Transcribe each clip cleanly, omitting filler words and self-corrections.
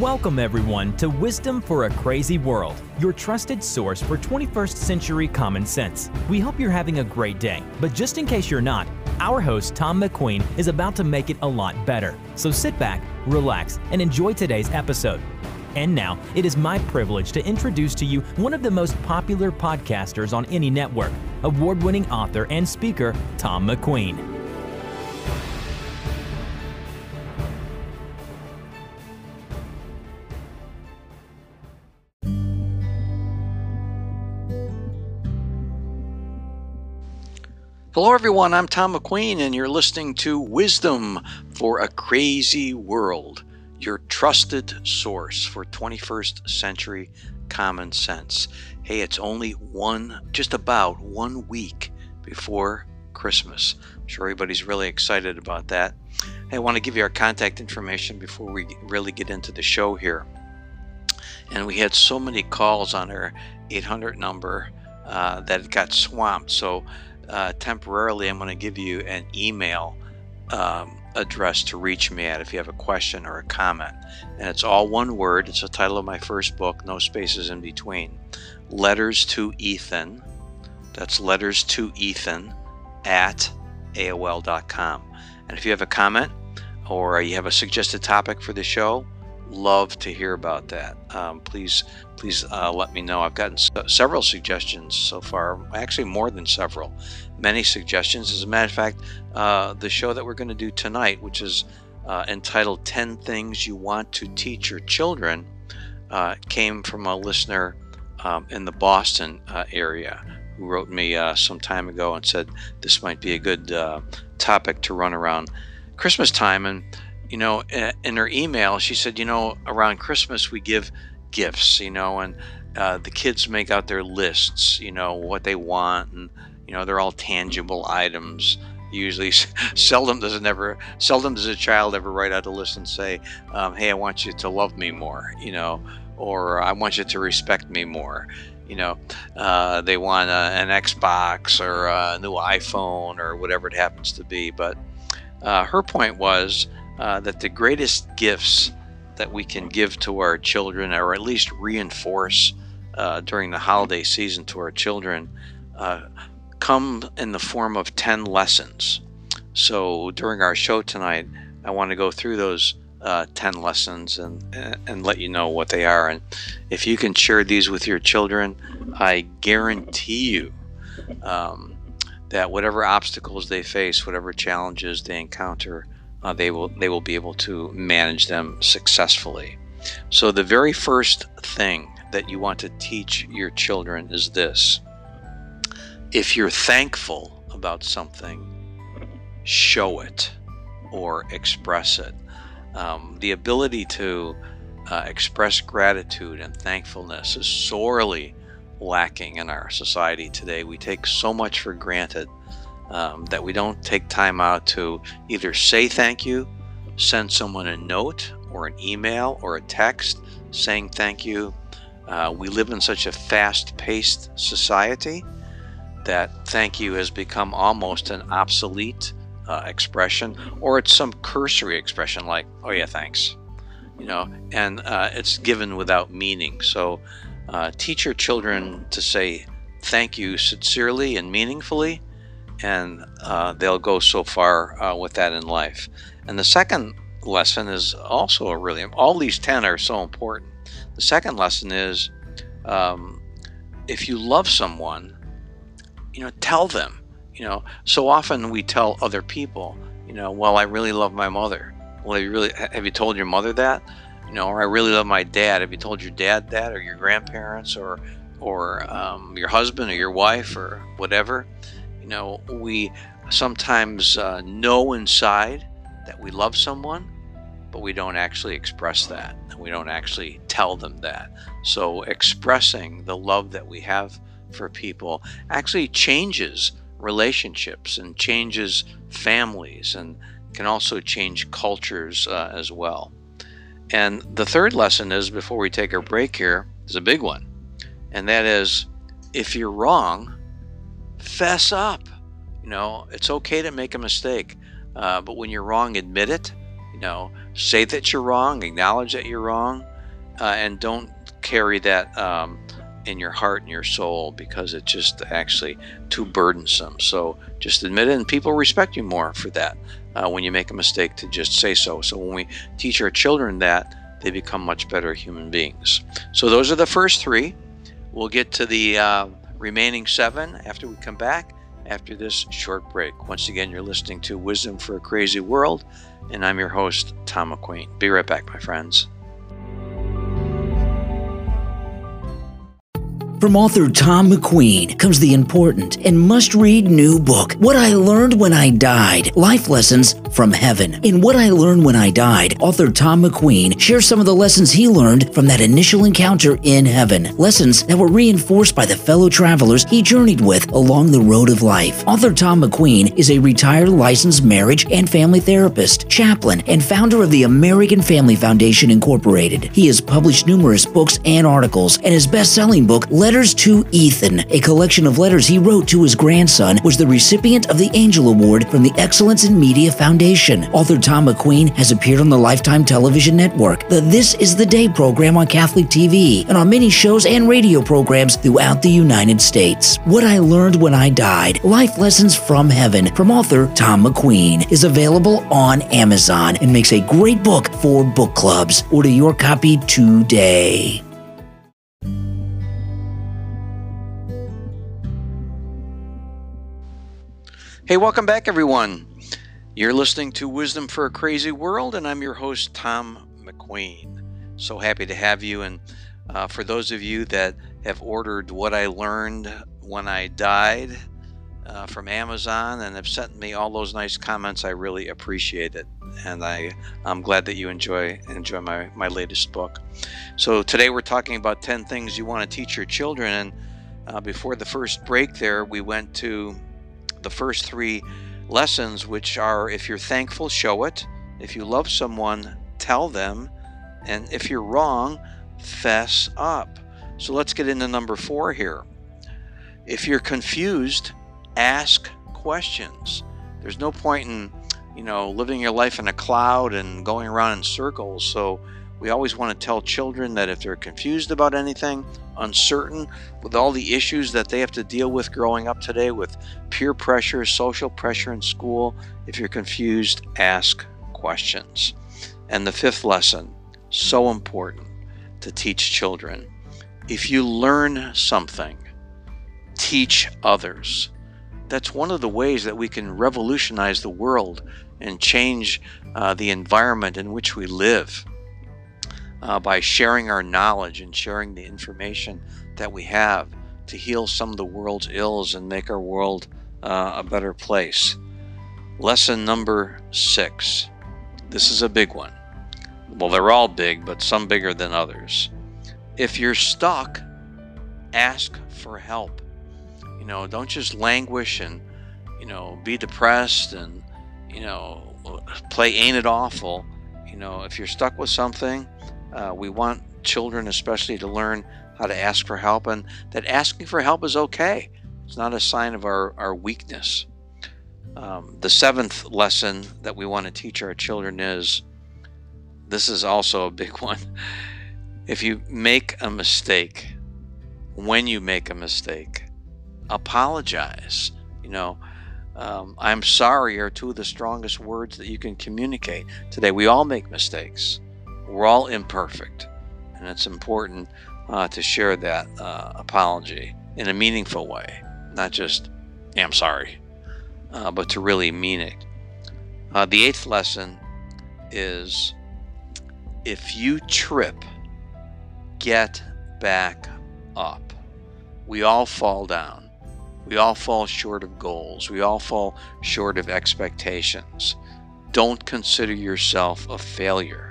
Welcome everyone to Wisdom for a Crazy World, your trusted source for 21st century common sense. We hope you're having a great day, but just in case you're not, our host Tom McQueen is about to make it a lot better. So sit back, relax, and enjoy today's episode. And now, it is my privilege to introduce to you one of the most popular podcasters on any network, award-winning author and speaker, Tom McQueen. Hello everyone, I'm Tom McQueen and you're listening to Wisdom for a Crazy World, your trusted source for 21st century common sense. Hey, it's only just about one week before Christmas. I'm sure everybody's really excited about that. Hey, I want to give you our contact information before we really get into the show here. And we had so many calls on our 800 number that it got swamped. So temporarily, I'm going to give you an email address to reach me at if you have a question or a comment, and it's all one word. It's the title of my first book, no spaces in between. Letters to Ethan. That's letters to Ethan at AOL.com. And if you have a comment or you have a suggested topic for the show, love to hear about that. Please let me know. I've gotten several suggestions so far, actually more than several, many suggestions. As a matter of fact, the show that we're going to do tonight, which is entitled 10 Things You Want to Teach Your Children, came from a listener in the Boston area who wrote me some time ago and said this might be a good topic to run around Christmas time. And you know, in her email, she said, you know, around Christmas we give gifts, you know, and the kids make out their lists, you know, what they want, and you know, they're all tangible items. Usually, seldom does a child ever write out a list and say, hey, I want you to love me more, you know, or I want you to respect me more. You know, they want an Xbox or a new iPhone or whatever it happens to be. But her point was that the greatest gifts that we can give to our children, or at least reinforce during the holiday season to our children, come in the form of 10 lessons. So during our show tonight, I want to go through those 10 lessons and let you know what they are. And if you can share these with your children, I guarantee you that whatever obstacles they face, whatever challenges they encounter, they will be able to manage them successfully. So the very first thing that you want to teach your children is this. If you're thankful about something, show it or express it. The ability to express gratitude and thankfulness is sorely lacking in our society today. We take so much for granted that we don't take time out to either say thank you, send someone a note or an email or a text saying thank you. We live in such a fast-paced society that thank you has become almost an obsolete expression, or it's some cursory expression like, oh yeah, thanks, you know, and it's given without meaning. So teach your children to say thank you sincerely and meaningfully, and they'll go so far with that in life. And the second lesson is also all these 10 are so important. The second lesson is if you love someone, you know, tell them. You know, so often we tell other people, you know, well, I really love my mother. Well, have you told your mother that? You know, or I really love my dad. Have you told your dad that, or your grandparents, or your husband or your wife or whatever? You know, we sometimes know inside that we love someone, but we don't actually express that. And we don't actually tell them that. So expressing the love that we have for people actually changes relationships and changes families and can also change cultures as well. And the third lesson is, before we take our break here, is a big one. And that is, if you're wrong, fess up. You know, it's okay to make a mistake, but when you're wrong, admit it. You No, say that you're wrong, acknowledge that you're wrong, and don't carry that in your heart and your soul, because it's just actually too burdensome. So just admit it, and people respect you more for that when you make a mistake to just say so. So when we teach our children that, they become much better human beings. So those are the first three. We'll get to the remaining seven after we come back after this short break. Once again, you're listening to Wisdom for a Crazy World, and I'm your host, Tom McQueen. Be right back, my friends. From author Tom McQueen comes the important and must-read new book, What I Learned When I Died, Life Lessons from Heaven. In What I Learned When I Died, author Tom McQueen shares some of the lessons he learned from that initial encounter in heaven, lessons that were reinforced by the fellow travelers he journeyed with along the road of life. Author Tom McQueen is a retired licensed marriage and family therapist, chaplain, and founder of the American Family Foundation, Incorporated. He has published numerous books and articles, and his best-selling book, Letters to Ethan, a collection of letters he wrote to his grandson, was the recipient of the Angel Award from the Excellence in Media Foundation. Author Tom McQueen has appeared on the Lifetime Television Network, the This is the Day program on Catholic TV, and on many shows and radio programs throughout the United States. What I Learned When I Died, Life Lessons from Heaven, from author Tom McQueen, is available on Amazon and makes a great book for book clubs. Order your copy today. Hey, welcome back, everyone. You're listening to Wisdom for a Crazy World, and I'm your host, Tom McQueen. So happy to have you. And for those of you that have ordered What I Learned When I Died from Amazon and have sent me all those nice comments, I really appreciate it. And I'm glad that you enjoy my latest book. So today we're talking about 10 things you want to teach your children. And before the first break there, we went to the first three lessons, which are: if you're thankful, show it; if you love someone, tell them; and if you're wrong, fess up. So let's get into number 4 here. If you're confused, ask questions. There's no point in, you know, living your life in a cloud and going around in circles. So we always want to tell children that if they're confused about anything, uncertain, with all the issues that they have to deal with growing up today with peer pressure, social pressure in school, if you're confused, ask questions. And the fifth lesson, so important to teach children: if you learn something, teach others. That's one of the ways that we can revolutionize the world and change the environment in which we live. By sharing our knowledge and sharing the information that we have to heal some of the world's ills and make our world a better place. Lesson number 6. This is a big one. Well, they're all big, but some bigger than others. If you're stuck, ask for help. You know, don't just languish and, you know, be depressed and, you know, play ain't it awful. You know, if you're stuck with something, we want children especially to learn how to ask for help, and that asking for help is okay. It's not a sign of our weakness. The 7th lesson that we want to teach our children is, this is also a big one. If you make a mistake, when you make a mistake, apologize. You know, I'm sorry are two of the strongest words that you can communicate today. We all make mistakes. We're all imperfect, and it's important to share that apology in a meaningful way, not just, yeah, I'm sorry, but to really mean it. The 8th lesson is, if you trip, get back up. We all fall down. We all fall short of goals. We all fall short of expectations. Don't consider yourself a failure.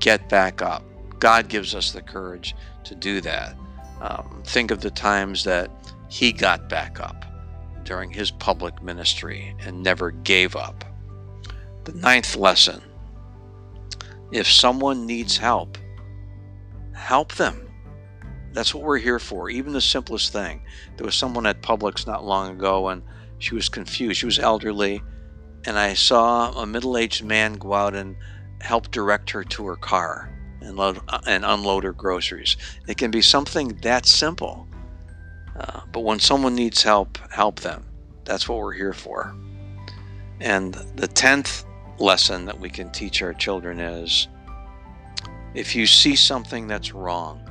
Get back up. God gives us the courage to do that. Think of the times that he got back up during his public ministry and never gave up. The 9th lesson, if someone needs help, help them. That's what we're here for, even the simplest thing. There was someone at Publix not long ago, and she was confused. She was elderly, and I saw a middle-aged man go out and help direct her to her car and unload her groceries. It can be something that simple, but when someone needs help, help them. That's what we're here for. And the 10th lesson that we can teach our children is, if you see something that's wrong,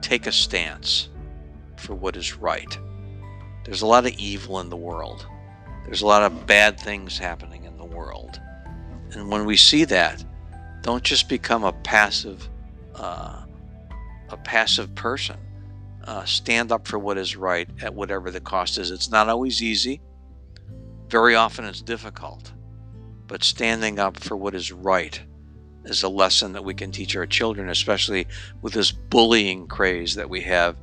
take a stance for what is right. There's a lot of evil in the world. There's a lot of bad things happening in the world. And when we see that, don't just become a passive person. Stand up for what is right at whatever the cost is. It's not always easy. Very often it's difficult. But standing up for what is right is a lesson that we can teach our children, especially with this bullying craze that we have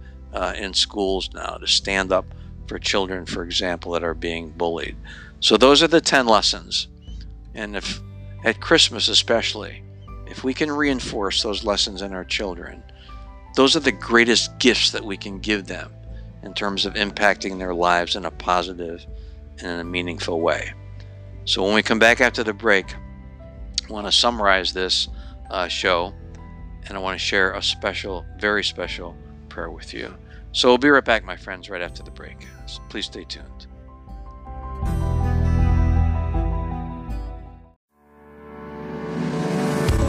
in schools now, to stand up for children, for example, that are being bullied. So those are the 10 lessons. And if at Christmas especially, if we can reinforce those lessons in our children, those are the greatest gifts that we can give them in terms of impacting their lives in a positive and in a meaningful way. So when we come back after the break, I want to summarize this show, and I want to share a special, very special prayer with you. So we'll be right back, my friends, right after the break. So please stay tuned.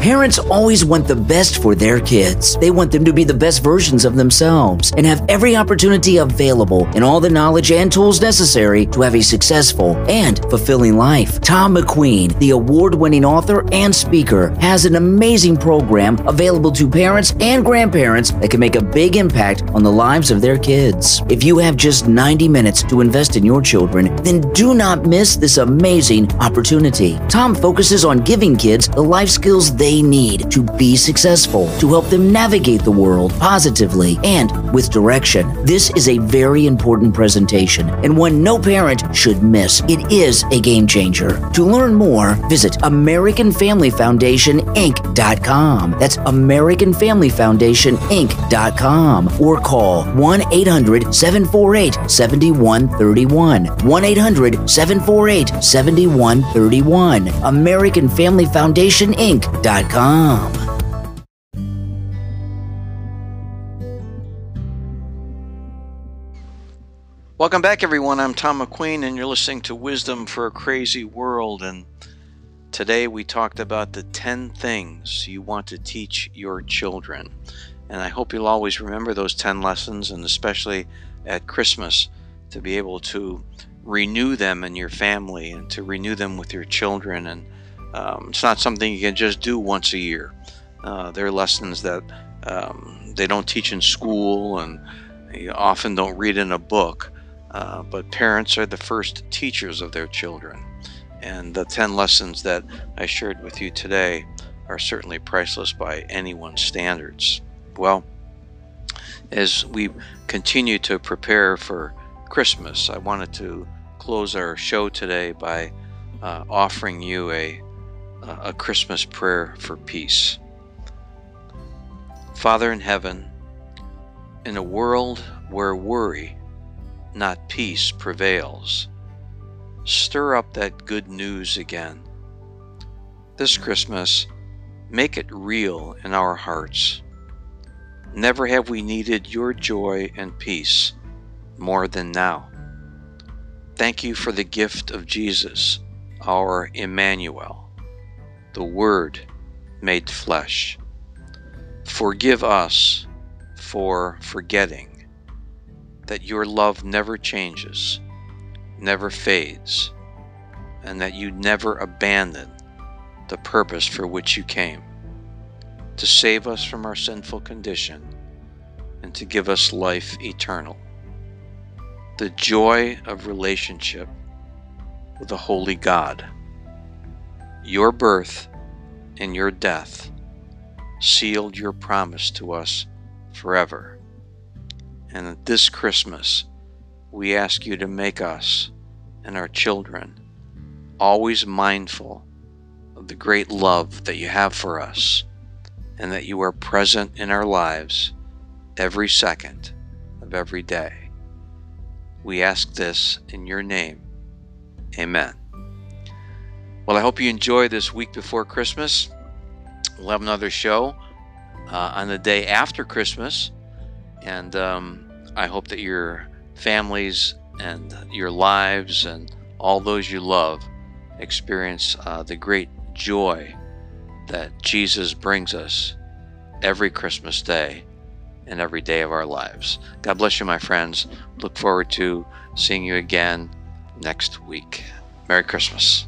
Parents always want the best for their kids. They want them to be the best versions of themselves and have every opportunity available and all the knowledge and tools necessary to have a successful and fulfilling life. Tom McQueen, the award-winning author and speaker, has an amazing program available to parents and grandparents that can make a big impact on the lives of their kids. If you have just 90 minutes to invest in your children, then do not miss this amazing opportunity. Tom focuses on giving kids the life skills they need to be successful, to help them navigate the world positively and with direction. This is a very important presentation and one no parent should miss. It is a game changer. To learn more, visit AmericanFamilyFoundationInc.com. That's AmericanFamilyFoundationInc.com, or call 1-800-748-7131. 1-800-748-7131. AmericanFamilyFoundationInc.com. Welcome back, everyone. I'm Tom McQueen, and you're listening to Wisdom for a Crazy World. And today we talked about the 10 things you want to teach your children. And I hope you'll always remember those 10 lessons, and especially at Christmas, to be able to renew them in your family and to renew them with your children. And it's not something you can just do once a year. They're lessons that they don't teach in school, and you often don't read in a book. But parents are the first teachers of their children. And the 10 lessons that I shared with you today are certainly priceless by anyone's standards. Well, as we continue to prepare for Christmas, I wanted to close our show today by offering you a Christmas prayer for peace. Father in heaven, in a world where worry, not peace, prevails, stir up that good news again. This Christmas, make it real in our hearts. Never have we needed your joy and peace more than now. Thank you for the gift of Jesus, our Emmanuel, the Word made flesh. Forgive us for forgetting that your love never changes, never fades, and that you never abandon the purpose for which you came, to save us from our sinful condition and to give us life eternal. The joy of relationship with the Holy God. Your birth and your death sealed your promise to us forever. And at this Christmas, we ask you to make us and our children always mindful of the great love that you have for us, and that you are present in our lives every second of every day. We ask this in your name. Amen. Well, I hope you enjoy this week before Christmas. We'll have another show on the day after Christmas. And I hope that your families and your lives and all those you love experience the great joy that Jesus brings us every Christmas day and every day of our lives. God bless you, my friends. Look forward to seeing you again next week. Merry Christmas.